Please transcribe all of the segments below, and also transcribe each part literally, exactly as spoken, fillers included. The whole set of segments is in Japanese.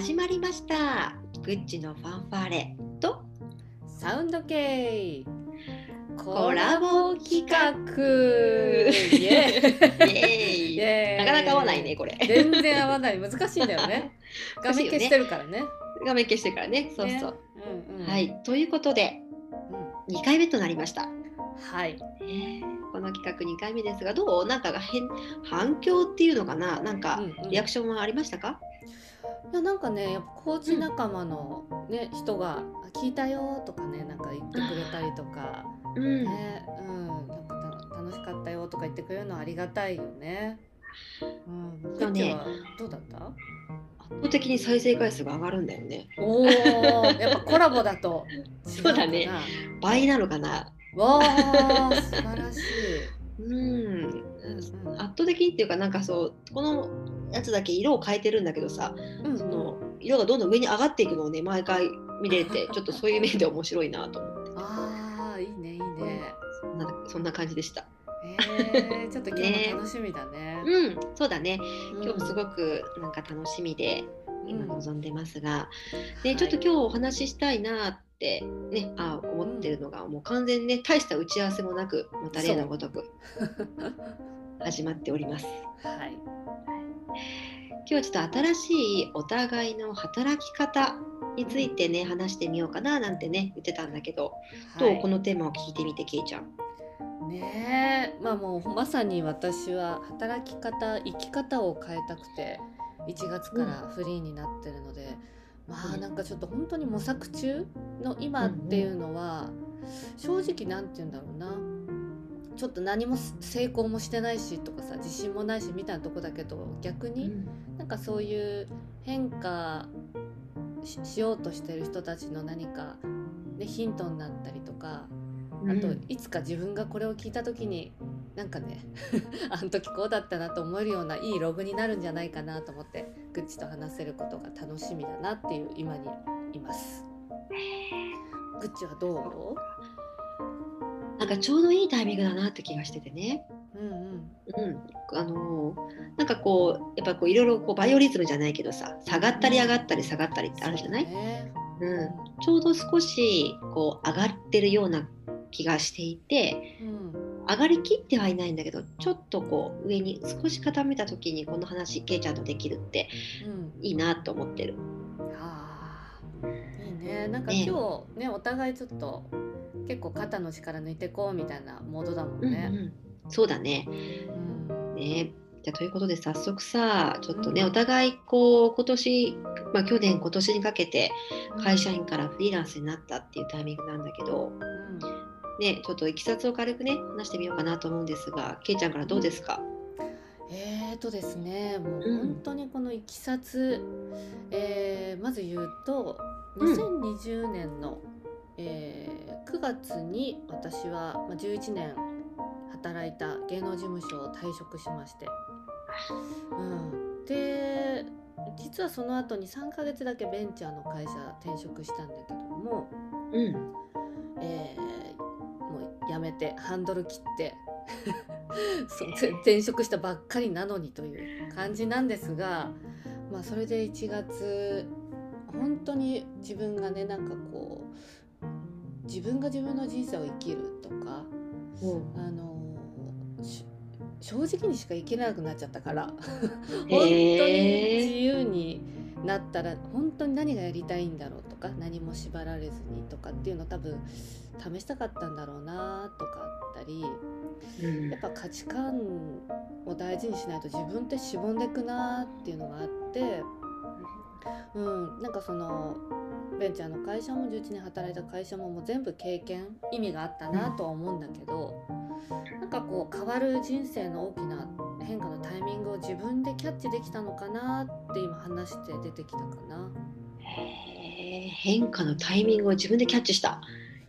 始まりました。Gucciのファンファーレとサウンド系コラボ企画イエーイイエーイ。なかなか合わないねこれ。全然合わない、難しいんだよね。画面消してるからね。画面消してるからね。そうそう、うんうん、はい。ということで、うん、にかいめとなりました。はい、えー、この企画にかいめですが、どうなんか変反響っていうのかな、なんかリアクションはありましたか？いや、なんかね、やっぱコーチ仲間の、ね、うん、人が聞いたよとかね、なんか言ってくれたりとか、うんね、うん、なんか楽しかったよとか言ってくれるのはありがたいよね。うん、そうね。どうだった？圧倒的に再生回数が上がるんだよね。おー、やっぱコラボだとそうだね。倍なのかな。わー、素晴らしい。うん、圧倒的にっていうか、なんかそう、このやつだけ色を変えてるんだけどさ、うんうん、その色がどんどん上に上がっていくのをね、毎回見れてちょっとそういう面で面白いなと思って。ああ、いいねいいね。そんな、そんな感じでした。えー、ちょっと今日も楽しみだ ね, ね。うん、そうだね。今日もすごくなんか楽しみで今臨んでますが、うん、でちょっと今日お話ししたいなってね、あ、思ってるのが、うん、もう完全にね、大した打ち合わせもなく、また例のごとく始まっております。はい。今日ちょっと新しいお互いの働き方についてね、うん、話してみようかななんてね言ってたんだけど、はい、どうこのテーマを聞いてみてけいちゃん。ねえ、まあもうまさに私は働き方、生き方を変えたくていちがつからフリーになってるので、うん、まあなんかちょっと本当に模索中の今っていうのは、正直なんて言うんだろうな、ちょっと何も成功もしてないしとかさ、自信もないしみたいなとこだけど、逆になんかそういう変化 し, しようとしてる人たちの何か、ね、ヒントになったりとか、あといつか自分がこれを聞いた時になんかねあの時こうだったなと思えるようないいログになるんじゃないかなと思って、ぐっちと話せることが楽しみだなっていう今にいます。ぐっちはどう？なんかちょうどいいタイミングだなって気がしててね。うんうんうん、あのー、なんかこうやっぱこういろいろこうバイオリズムじゃないけどさ、下がったり上がったり下がったりってあるじゃない？そうね。うん、ちょうど少しこう上がってるような気がしていて、うん、上がりきってはいないんだけど、ちょっとこう上に少し傾いた時にこの話けいちゃんとできるって、うん、いいなと思ってる。あー、いいね。なんか今日ね、ね、お互いちょっと結構肩の力抜いてこうみたいなモードだもんね。うんうん、そうだね。うん、ね、じゃあということで早速さ、ちょっとね、うん、お互いこう今年、まあ、去年今年にかけて会社員からフリーランスになったっていうタイミングなんだけど、うんね、ちょっといきさつを軽くね話してみようかなと思うんですが、けいちゃんからどうですか？うん、えーっとですね、もう本当にこのいきさつ、うん、えー、まず言うとにせんにじゅうねんの、うん、えー、くがつに私はじゅういちねん働いた芸能事務所を退職しまして、うん、で実はその後にさんかげつだけベンチャーの会社転職したんだけども、うん、えー、もうやめてハンドル切ってそう転職したばっかりなのにという感じなんですが、まあ、それでいちがつ本当に自分がね、なんかこう自分が自分の人生を生きるとか、うん、あの正直にしか生きなくなっちゃったから本当に自由になったら本当に何がやりたいんだろうとか、何も縛られずにとかっていうのを多分試したかったんだろうなとかあったり、うん、やっぱ価値観を大事にしないと自分ってしぼんでくなっていうのがあって、うん、なんかそのベンチャーの会社もじゅういちねん働いた会社 も, もう全部経験意味があったなとは思うんだけど、なんかこう変わる人生の大きな変化のタイミングを自分でキャッチできたのかなって今話して出てきたかな。へ、変化のタイミングを自分でキャッチした、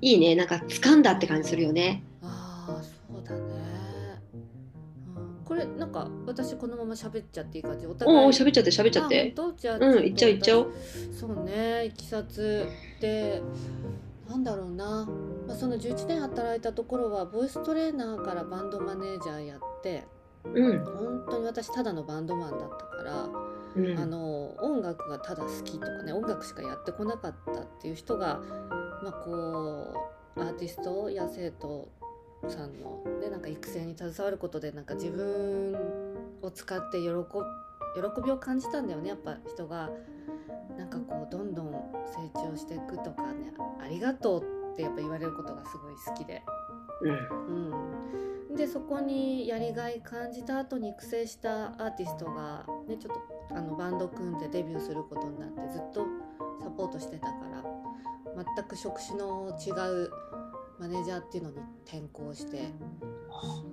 いいね。なんか掴んだって感じするよね。ああ、そうだね、うん、これなんか私このまま喋っちゃっていい感じ？お互いお喋っちゃって喋っちゃって、うん、いっちゃういっちゃう。そうね、いきさつでなんだろうな、まあ、そのじゅういちねん働いたところはボイストレーナーからバンドマネージャーやって、うん、本当に私ただのバンドマンだったから、うん、あの音楽がただ好きとかね、音楽しかやってこなかったっていう人が、まあ、こうアーティストや生徒さんの、ね、なんか育成に携わることでなんか自分を使って喜、喜びを感じたんだよね。やっぱ人がなんかこうどんどん成長していくとかね、ありがとうってやっぱ言われることがすごい好きで、うんうん、でそこにやりがい感じた後に育成したアーティストが、ね、ちょっとあのバンド組んでデビューすることになってずっとサポートしてたから、全く職種の違うマネージャーっていうのに転校して、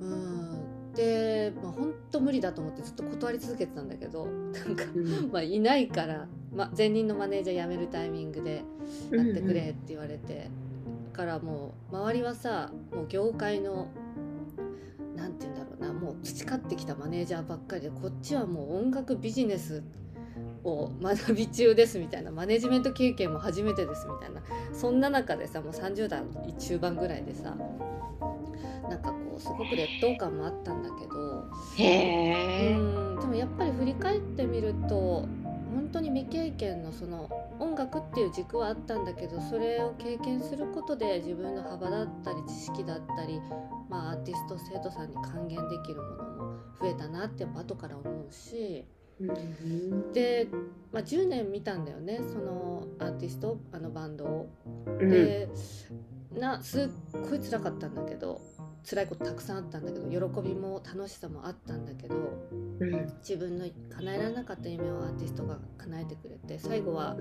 うん、で、まあ、本当無理だと思ってずっと断り続けてたんだけど、なんかまあいないから、ま、前任のマネージャー辞めるタイミングでやってくれって言われて、だからもう周りはさ、もう業界のなんていうんだろうな、もう培ってきたマネージャーばっかりで、こっちはもう音楽ビジネスを学び中ですみたいな、マネジメント経験も初めてですみたいな、そんな中でさ、もうさんじゅう代中盤ぐらいでさ、なんかこうすごく劣等感もあったんだけど、へー、うん、でもやっぱり振り返ってみると本当に未経験のその音楽っていう軸はあったんだけど、それを経験することで自分の幅だったり知識だったり、まあ、アーティスト生徒さんに還元できるものも増えたなってやっぱ後から思うし、うん、で、まあ、じゅうねん見たんだよね、そのアーティスト、あのバンドを、うん、でなすっごい辛かったんだけど、辛いことたくさんあったんだけど、喜びも楽しさもあったんだけど、うん、自分の叶えられなかった夢をアーティストが叶えてくれて、最後は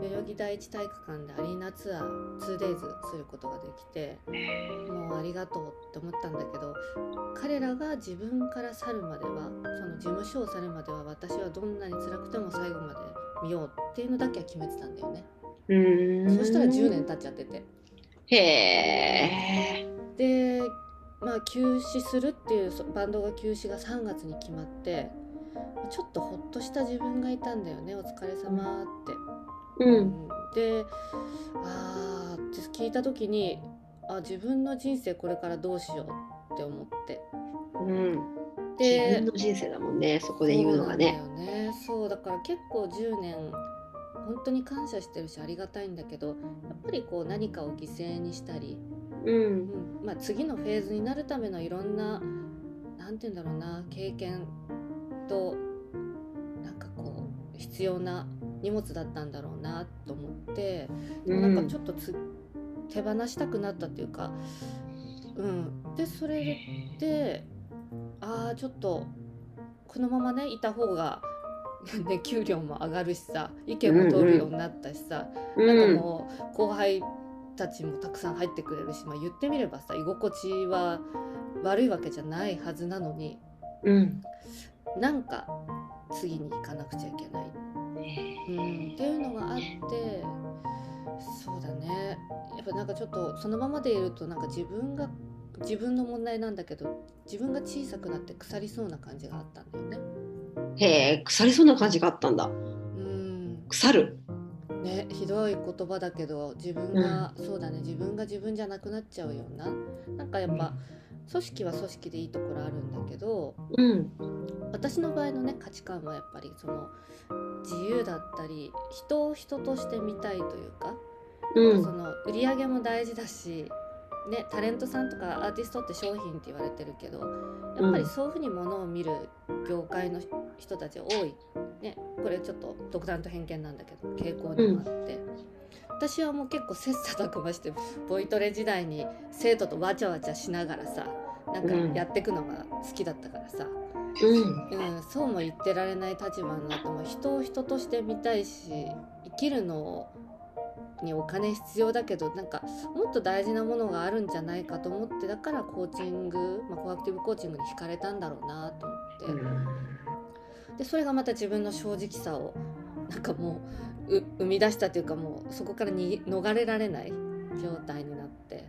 代々木第一体育館でアリーナツアー ツーデイズ することができて、もうありがとうって思ったんだけど、彼らが自分から去るまでは、その事務所を去るまでは、私はどんなに辛くても最後まで見ようっていうのだけは決めてたんだよね。うーん、そしたらじゅうねん経っちゃってて、へー、でまあ、休止するっていう、バンドが休止がさんがつに決まって、ちょっとほっとした自分がいたんだよね。お疲れ様って、うんうん、で、あーって聞いた時に、あ、自分の人生これからどうしようって思って、うん、で自分の人生だもんね、そこで言うのがね。そうなんだよね。そうだから結構じゅうねん本当に感謝してるし、ありがたいんだけど、やっぱりこう何かを犠牲にしたり、うんうん、まあ、次のフェーズになるためのいろんな、なんていうんだろうな、経験となんかこう必要な荷物だったんだろうなと思って、でもなんかちょっとつ、うん、手放したくなったっていうか、うん、でそれで、ああちょっとこのままねいた方がね、給料も上がるしさ、意見も通るようになったしさ、うんうん、なんかもう後輩たちもたくさん入ってくれるし、まあ、言ってみればさ、居心地は悪いわけじゃないはずなのに、うん、なんか次に行かなくちゃいけない、うん、っていうのがあって、そうだね、やっぱなんかちょっとそのままでいると、なんか自分が自分の問題なんだけど、自分が小さくなって腐りそうな感じがあったんだよね。へえ、腐りそうな感じがあったんだ。うん、腐る。ね、ひどい言葉だけど、自分が、うん、そうだね、自分が自分じゃなくなっちゃうような、なんかやっぱ組織は組織でいいところあるんだけど、うん、私の場合のね価値観はやっぱりその自由だったり、人を人として見たいというか、うん、その売り上げも大事だし、ね、タレントさんとかアーティストって商品って言われてるけど、やっぱりそういうふうにものを見る業界の人たち多い、ね、これちょっと独断と偏見なんだけど傾向にもあって、うん、私はもう結構切磋琢磨して、ボイトレ時代に生徒とわちゃわちゃしながらさ、なんかやってくのが好きだったからさ、うんうん、そうも言ってられない立場になっても、人を人として見たいし、生きるのをにお金必要だけど、なんかもっと大事なものがあるんじゃないかと思って、だからコーチング、まあ、コアクティブコーチングに惹かれたんだろうなと思って、うん、でそれがまた自分の正直さをなんかもう、う生み出したというか、もうそこからに逃れられない状態になって、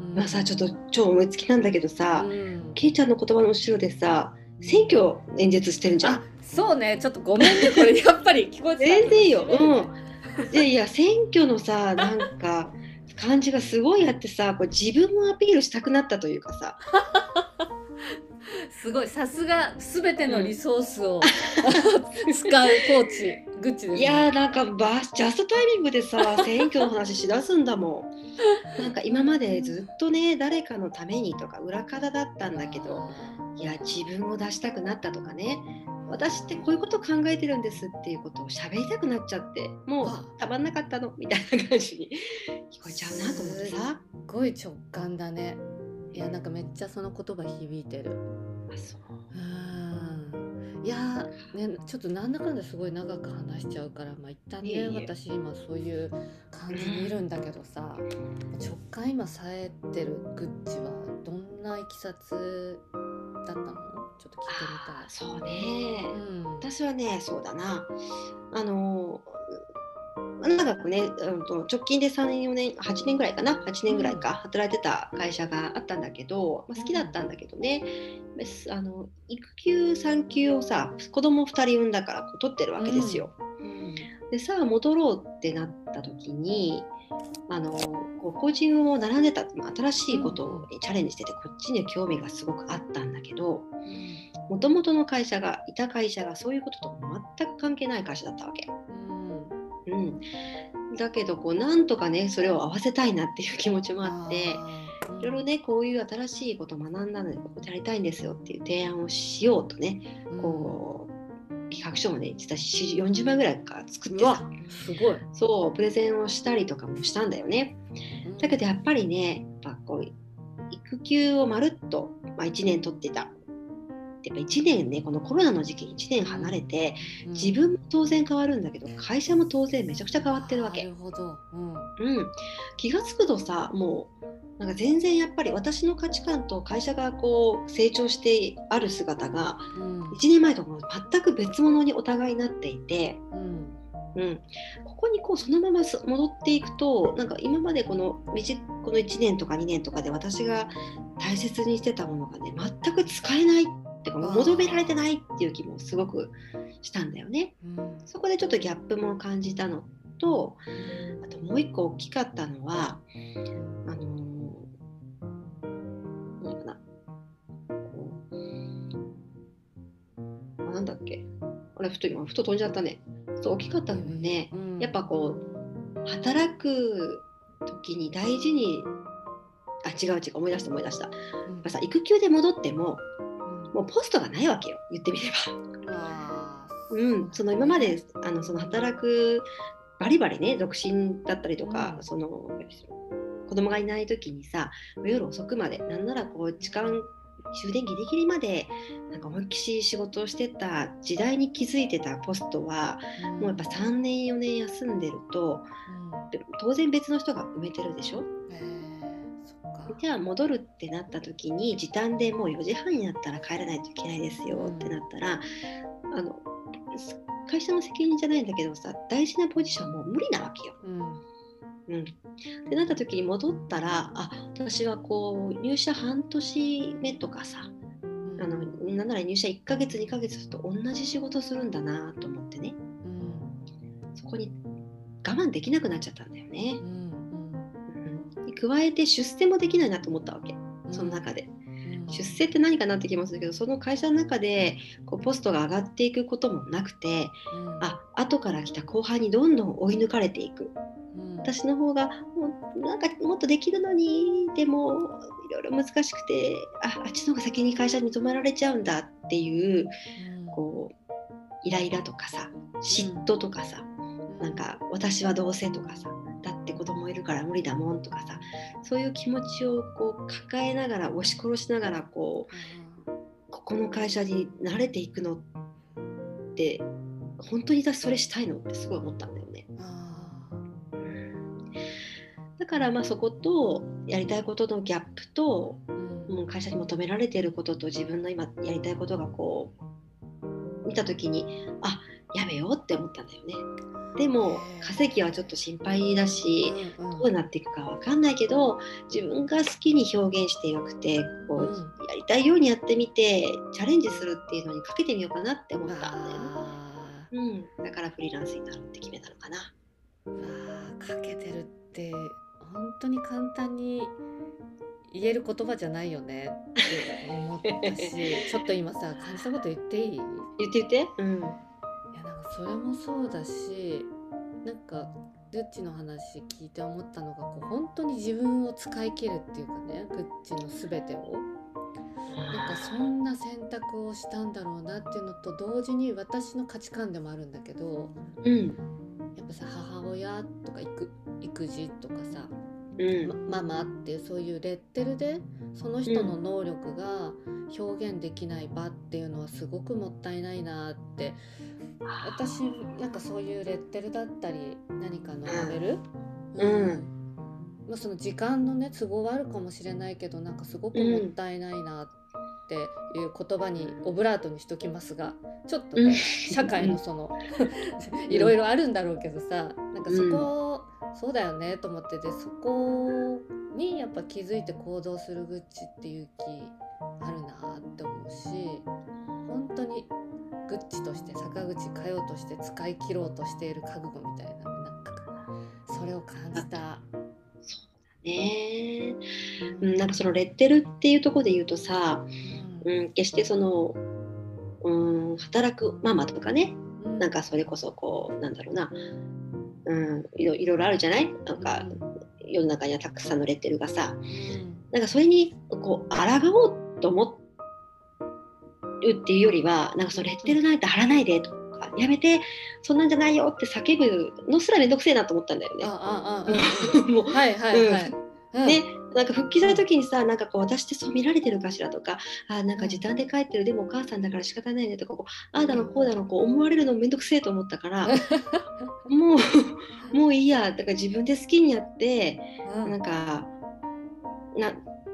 うん、まあさ、ちょっと超思いつきなんだけどさ、うん、けいちゃんの言葉の後ろでさ、選挙演説してるじゃん。あ、そうね、ちょっとごめんね、これやっぱり聞こえてた全然いいよ、うんいやいや、選挙のさ、なんか感じがすごいあってさ、こう自分もアピールしたくなったというかさすごい、さすが全てのリソースを、うん、使うコーチグッチですね。いやーなんかバジャストタイミングでさ選挙の話しだすんだもん。なんか今までずっとね誰かのためにとか裏方だったんだけど、いや自分を出したくなったとかね、私ってこういうこと考えてるんですっていうことを喋りたくなっちゃって、もうたまんなかったのみたいな感じに聞こえちゃうなと思ってさ。すごい直感だね。いやなんかめっちゃその言葉響いてる。あ、そう。うん、いや、ね、ちょっとなんだかんだすごい長く話しちゃうから、まあ、一旦ね、いえいえ私今そういう感じにいるんだけどさ、うん、直感今冴えてるグッチはどんないきさつだったの？ちょっと聞いてみたい。そうね、うん、私はね、そうだな、あの長くね、直近でさん、よねん、はちねんぐらいかな、はちねんぐらいか働いてた会社があったんだけど、まあ、好きだったんだけどね、うん、あの育休産休をさ子供ふたり産んだから取ってるわけですよ、うん、でさ戻ろうってなった時にあのこうコーチングを並んでた、まあ、新しいことにチャレンジしてて、こっちに興味がすごくあったんだけど、もともとの会社がいた会社がそういうことと全く関係ない会社だったわけ、うんうん、だけどこうなんとかねそれを合わせたいなっていう気持ちもあって、いろいろねこういう新しいことを学んだのでここでやりたいんですよっていう提案をしようとね、うん、こう企画書もね実はよんじゅうまいぐらいから作ってた。すごい。そうプレゼンをしたりとかもしたんだよね、うん、だけどやっぱりねやっぱこう育休をまるっと、まあ、いちねん取ってた。やっぱいちねんねこのコロナの時期いちねん離れて、うん、自分も当然変わるんだけど会社も当然めちゃくちゃ変わってるわけ。なるほど、うんうん、気がつくとさもうなんか全然やっぱり私の価値観と会社がこう成長してある姿が、うん、いちねんまえとも全く別物にお互いになっていて、うんうん、ここにこうそのまま戻っていくとなんか今までこの、 このいちねんとかにねんとかで私が大切にしてたものがね全く使えない求められてないっていう気もすごくしたんだよね、うん、そこでちょっとギャップも感じたのと、あともう一個大きかったのはあの何、ー、かなあなんだっけあれふと今ふと飛んじゃったね。そう大きかったのよね、うん、やっぱこう働く時に大事にあ違う違う思い出した思い出した、うん、やっぱさ育休で戻ってももうポストがないわけよ言ってみれば。あ、うん、その今まであのその働くバリバリね独身だったりとか、うん、その子供がいない時にさ夜遅くまでなんならこう時間終電ギリギリまでなんか思いっきし仕事をしてた時代に気づいてたポストは、うん、もうやっぱさんねんよねん休んでると、うん、当然別の人が埋めてるでしょ。じゃあ戻るってなった時に時短でもうよじはんになったら帰らないといけないですよってなったら、うん、あの会社の責任じゃないんだけどさ大事なポジションも無理なわけよ、うんうん、ってなった時に戻ったらあ私はこう入社半年目とかさあのなんなら入社いっかげつにかげつと同じ仕事するんだなと思ってね、うん、そこに我慢できなくなっちゃったんだよね、うん、加えて出世もできないなと思ったわけ。その中で、うん、出世って何かなってきますけどその会社の中でこうポストが上がっていくこともなくて、うん、あ後から来た後輩にどんどん追い抜かれていく、うん、私の方がもうなんかもっとできるのにでもいろいろ難しくて あ, あっちの方が先に会社に認められちゃうんだっていう、うん、こうイライラとかさ嫉妬とかさ、うん、なんか私はどうせとかさだって子供いるから無理だもんとかさそういう気持ちをこう抱えながら押し殺しながらこう、うん、ここの会社に慣れていくのって本当に私それしたいのってすごい思ったんだよね。うん、だからまあそことやりたいことのギャップと、うん、もう会社に求められていることと自分の今やりたいことがこう見た時にあやめようって思ったんだよね。でも稼ぎはちょっと心配だしどうなっていくか分かんないけど自分が好きに表現してよくてこうやりたいようにやってみてチャレンジするっていうのにかけてみようかなって思ったんだよね、うん、だからフリーランスになるって決めたのかな。あかけてるって本当に簡単に言える言葉じゃないよねって思ったしちょっと今さ感じたこと言っていい？言って言って、うん、いやなんかそれもそうだしなんかグッチの話聞いて思ったのがこう本当に自分を使い切るっていうかねグッチの全てをなんかそんな選択をしたんだろうなっていうのと同時に私の価値観でもあるんだけど、うん、やっぱさ母親とか 育, 育児とかさ、うんま、ママっていうそういうレッテルでその人の能力が表現できない場っていうのはすごくもったいないなって私なんかそういうレッテルだったり何かのレベル、うんうんうんまあ、その時間のね都合はあるかもしれないけどなんかすごくもったいないなっていう言葉にオブラートにしときますがちょっとね社会のそのいろいろあるんだろうけどさなんかそこ、うん、そうだよねと思っててそこにやっぱ気づいて行動するグッチって勇気あるなって思うし本当にグッチとして坂口かよとして使い切ろうとしている覚悟みたいななんかそれを感じた。ねえなんかそのレッテルっていうところで言うとさ、うん、決してその、うん、働くママとかねなんかそれこそこうなんだろうな、うん、いろいろあるじゃないなんか世の中にはたくさんのレッテルがさなんかそれにこう抗おうと思うっていうよりはなんかそのレッテルなんて貼らないでとかやめてそんなんじゃないよって叫ぶのすらめんどくせえなと思ったんだよね。もうはいはいはい。うん、ねなんか復帰した時にさなんかこう私ってそう見られてるかしらとかあなんか時短で帰ってるでもお母さんだから仕方ないねとかこうああだのこうだのこう思われるのめんどくせえと思ったからもうもういいやだから自分で好きにやってなんかな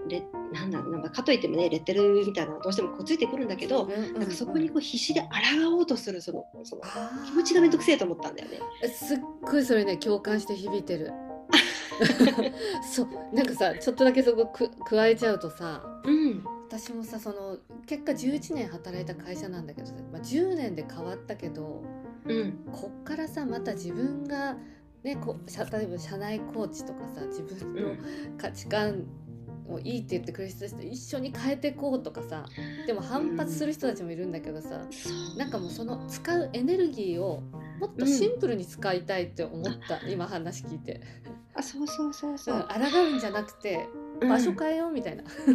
レなんだなんかかといってもねレッテルみたいなのどうしてもこうついてくるんだけど、うんうん、なんかそこにこう必死で抗おうとするその、その気持ちがめんどくせえと思ったんだよね。すっごいそれね共感して響いてるそうなんかさちょっとだけそこく加えちゃうとさ、うん、私もさその結果じゅういちねん働いた会社なんだけどさ、まあ、じゅうねんで変わったけど、うん、こっからさまた自分が、ね、こ例えば社内コーチとかさ自分の価値観、うんもういいって言ってくれる人たちと一緒に変えていこうとかさでも反発する人たちもいるんだけどさ、うん、なんかもうその使うエネルギーをもっとシンプルに使いたいって思った、うん、今話聞いてあそうそうそうそう、うん、抗うんじゃなくて場所変えようみたいな、う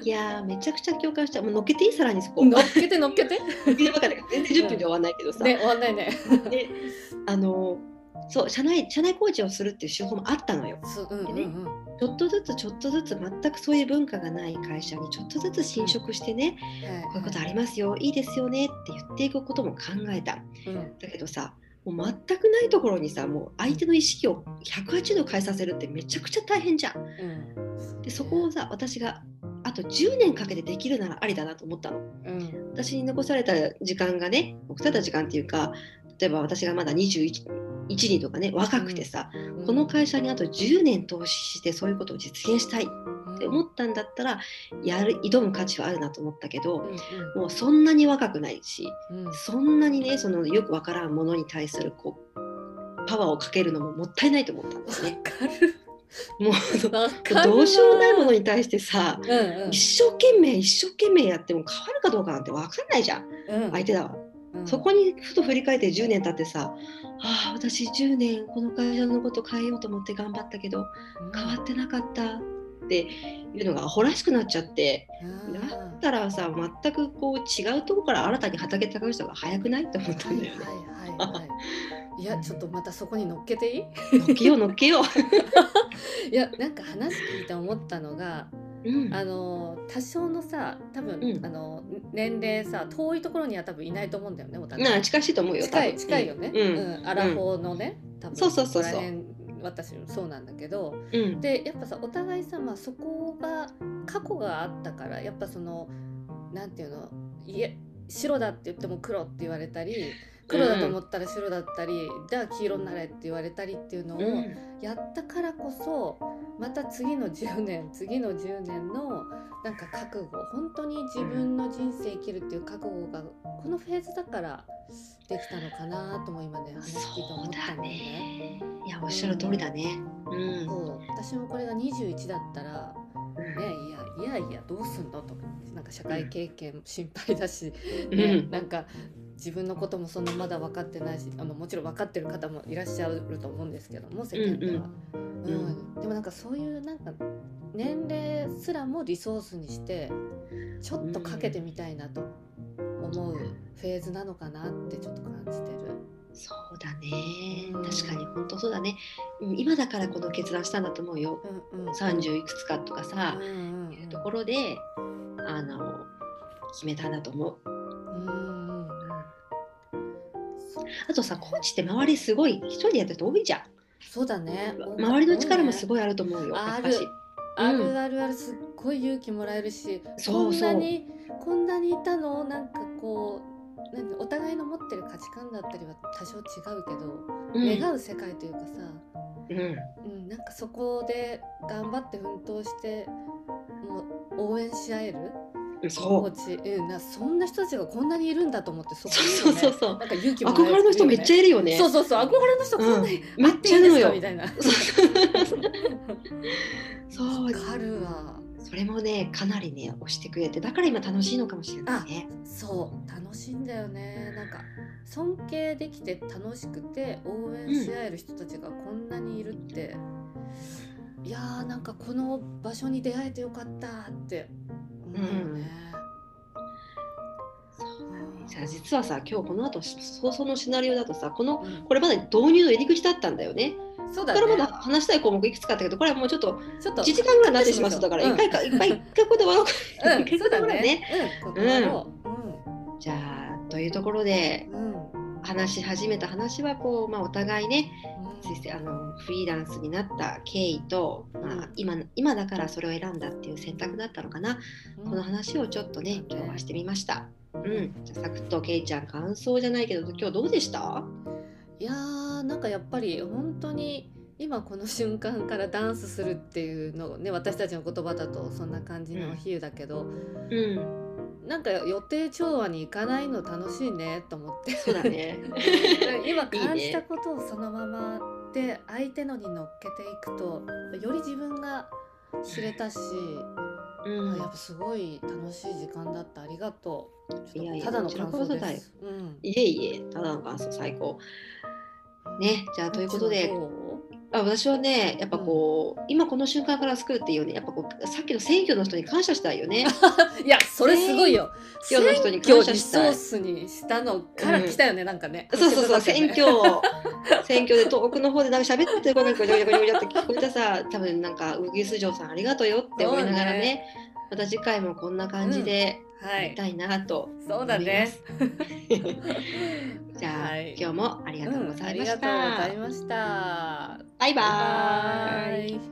ん、いやめちゃくちゃ共感したもう乗っけていいさらにそこ乗っけて乗っけて全然じゅっぷんで終わんないけどさ、うんね、終わんないねであのそう社内、社内コーチをするっていう手法もあったのよ、うんうんうんでね、ちょっとずつちょっとずつ全くそういう文化がない会社にちょっとずつ侵食してね、うん、こういうことありますよ、うん、いいですよねって言っていくことも考えた、うん、だけどさもう全くないところにさもう相手の意識をひゃくはちど変えさせるってめちゃくちゃ大変じゃん、うん、でそこをさ私があとじゅうねんかけてできるならありだなと思ったの、うん、私に残された時間がね残された時間っていうか例えば私がまだにじゅういちにんとかね若くてさ、うん、この会社にあとじゅうねん投資してそういうことを実現したいって思ったんだったらやる挑む価値はあるなと思ったけど、うん、もうそんなに若くないし、うん、そんなにねそのよくわからんものに対するこうパワーをかけるのももったいないと思ったんですね。もうどうしようもないものに対してさ、うんうん、一生懸命一生懸命やっても変わるかどうかなんてわかんないじゃん、うん、相手だわ。そこにふと振り返ってじゅうねん経ってさ、ああ私じゅうねんこの会社のこと変えようと思って頑張ったけど変わってなかったっていうのがアホらしくなっちゃって、うん、だったらさ全くこう違うところから新たに畑高い人が早くないって思ったんだよね。はいはいはいはい、いやちょっとまたそこに乗っけていい？乗っけよう乗っけよういやなんか話聞いて思ったのがうん、あの多少のさ多分、うん、あの年齢さ遠いところには多分いないと思うんだよねお互いな近しいと思うよ近い近いよね、うんうん、アラフォーのね、うん、多分そうそうそうそう私もそうなんだけど、うん、でやっぱさお互いさ、まあ、そこが過去があったからやっぱそのなんていうのいえ白だって言っても黒って言われたり黒だと思ったら白だったり、うん、じゃあ黄色になれって言われたりっていうのをやったからこそ、うんまた次のじゅうねん次のじゅうねんのなんか覚悟本当に自分の人生生きるっていう覚悟がこのフェーズだからできたのかなとも今ね話聞いて思ったんだよね。いやおっしゃる通りだね、うんうん、そう私もこれがにじゅういちだったら、ね、いやいやいやどうすんだと、なんか社会経験心配だし、うんね、なんか自分のこともそんなまだ分かってないし、あのもちろん分かってる方もいらっしゃると思うんですけども世間では、うんうんうん、でもなんかそういうなんか年齢すらもリソースにしてちょっとかけてみたいなと思うフェーズなのかなってちょっと感じてる。そうだね、確かに本当そうだね。今だからこの決断したんだと思うよ、うんうん、さんじゅういくつかとかさ、うんうん、いうところであの決めたんだと思う、うんうん、あとさコーチって周りすごい一人でやってる人多いじゃん。そうだね、周りの力もすごいあると思うよ、ね、やっぱしあるあるある、すっごい勇気もらえるし、そうそう、こんなにこんなにいたの、なんかこうお互いの持ってる価値観だったりは多少違うけど、うん、願う世界というかさ、うんうん、なんかそこで頑張って奮闘してもう応援し合える、そう、うん、なそんな人たちがこんなにいるんだと思って、そこに、ね、そうそうそう、なんか勇気もらえる、ね、憧れの人めっちゃいるよね。そうそうそう、憧れの人こんなにあっていいんですか、うん、みたいな。そうわかるわ。それもねかなりね押してくれて、だから今楽しいのかもしれないね。あ、そう楽しいんだよね。なんか尊敬できて楽しくて応援し合える人たちがこんなにいるって、うん、いやーなんかこの場所に出会えてよかったって思うよね、うんうん、さあ実はさ今日この後早々のシナリオだとさこの、うん、これまだ導入の入り口だったんだよね。そうだね、これまだ話したい項目いくつかあったけどこれはもうちょっといちじかんぐらいになってしまうだからいっかいか、うん、いっぱいいっかいここで終わろうか、うん、いっかいぐらいね、うん、ここだろう、うん、じゃあというところで、うん、話し始めた話はこう、まあ、お互いね、うん、あのフリーランスになった経緯と、うんまあ、今、今だからそれを選んだっていう選択だったのかな、うん、この話をちょっとね今日はしてみました、うん、じゃあサクッとけいちゃん感想じゃないけど今日どうでした？いやーなんかやっぱり本当に今この瞬間からダンスするっていうのをね私たちの言葉だとそんな感じの比喩だけど、うん、なんか予定調和に行かないの楽しいねと思って。そうだね今感じたことをそのままで相手のに乗っけていくとより自分が知れたし、うん、やっぱすごい楽しい時間だった。ありがとう。いやいやただの感想です。うん、いえいえただの感想最高ね。じゃあということであ私はねやっぱこう、うん、今この瞬間から作るっていうよねやっぱこうさっきの選挙の人に感謝したいよねいやそれすごいよ。選挙の人に感謝したい。選挙リソースにしたのから来たよね、うん、なんかねそうそうそう、ね、選挙選挙で遠くの方でなんか喋ってる声がゴリゴリゴリって聞こえたさ多分なんかウギス嬢さんありがとうよって思いながら ね, ねまた次回もこんな感じでやりたいなと思います、うんはい、そうだねじゃあ、はい、今日もありがとうございました、うん、ありがとうございました。バイバーイ。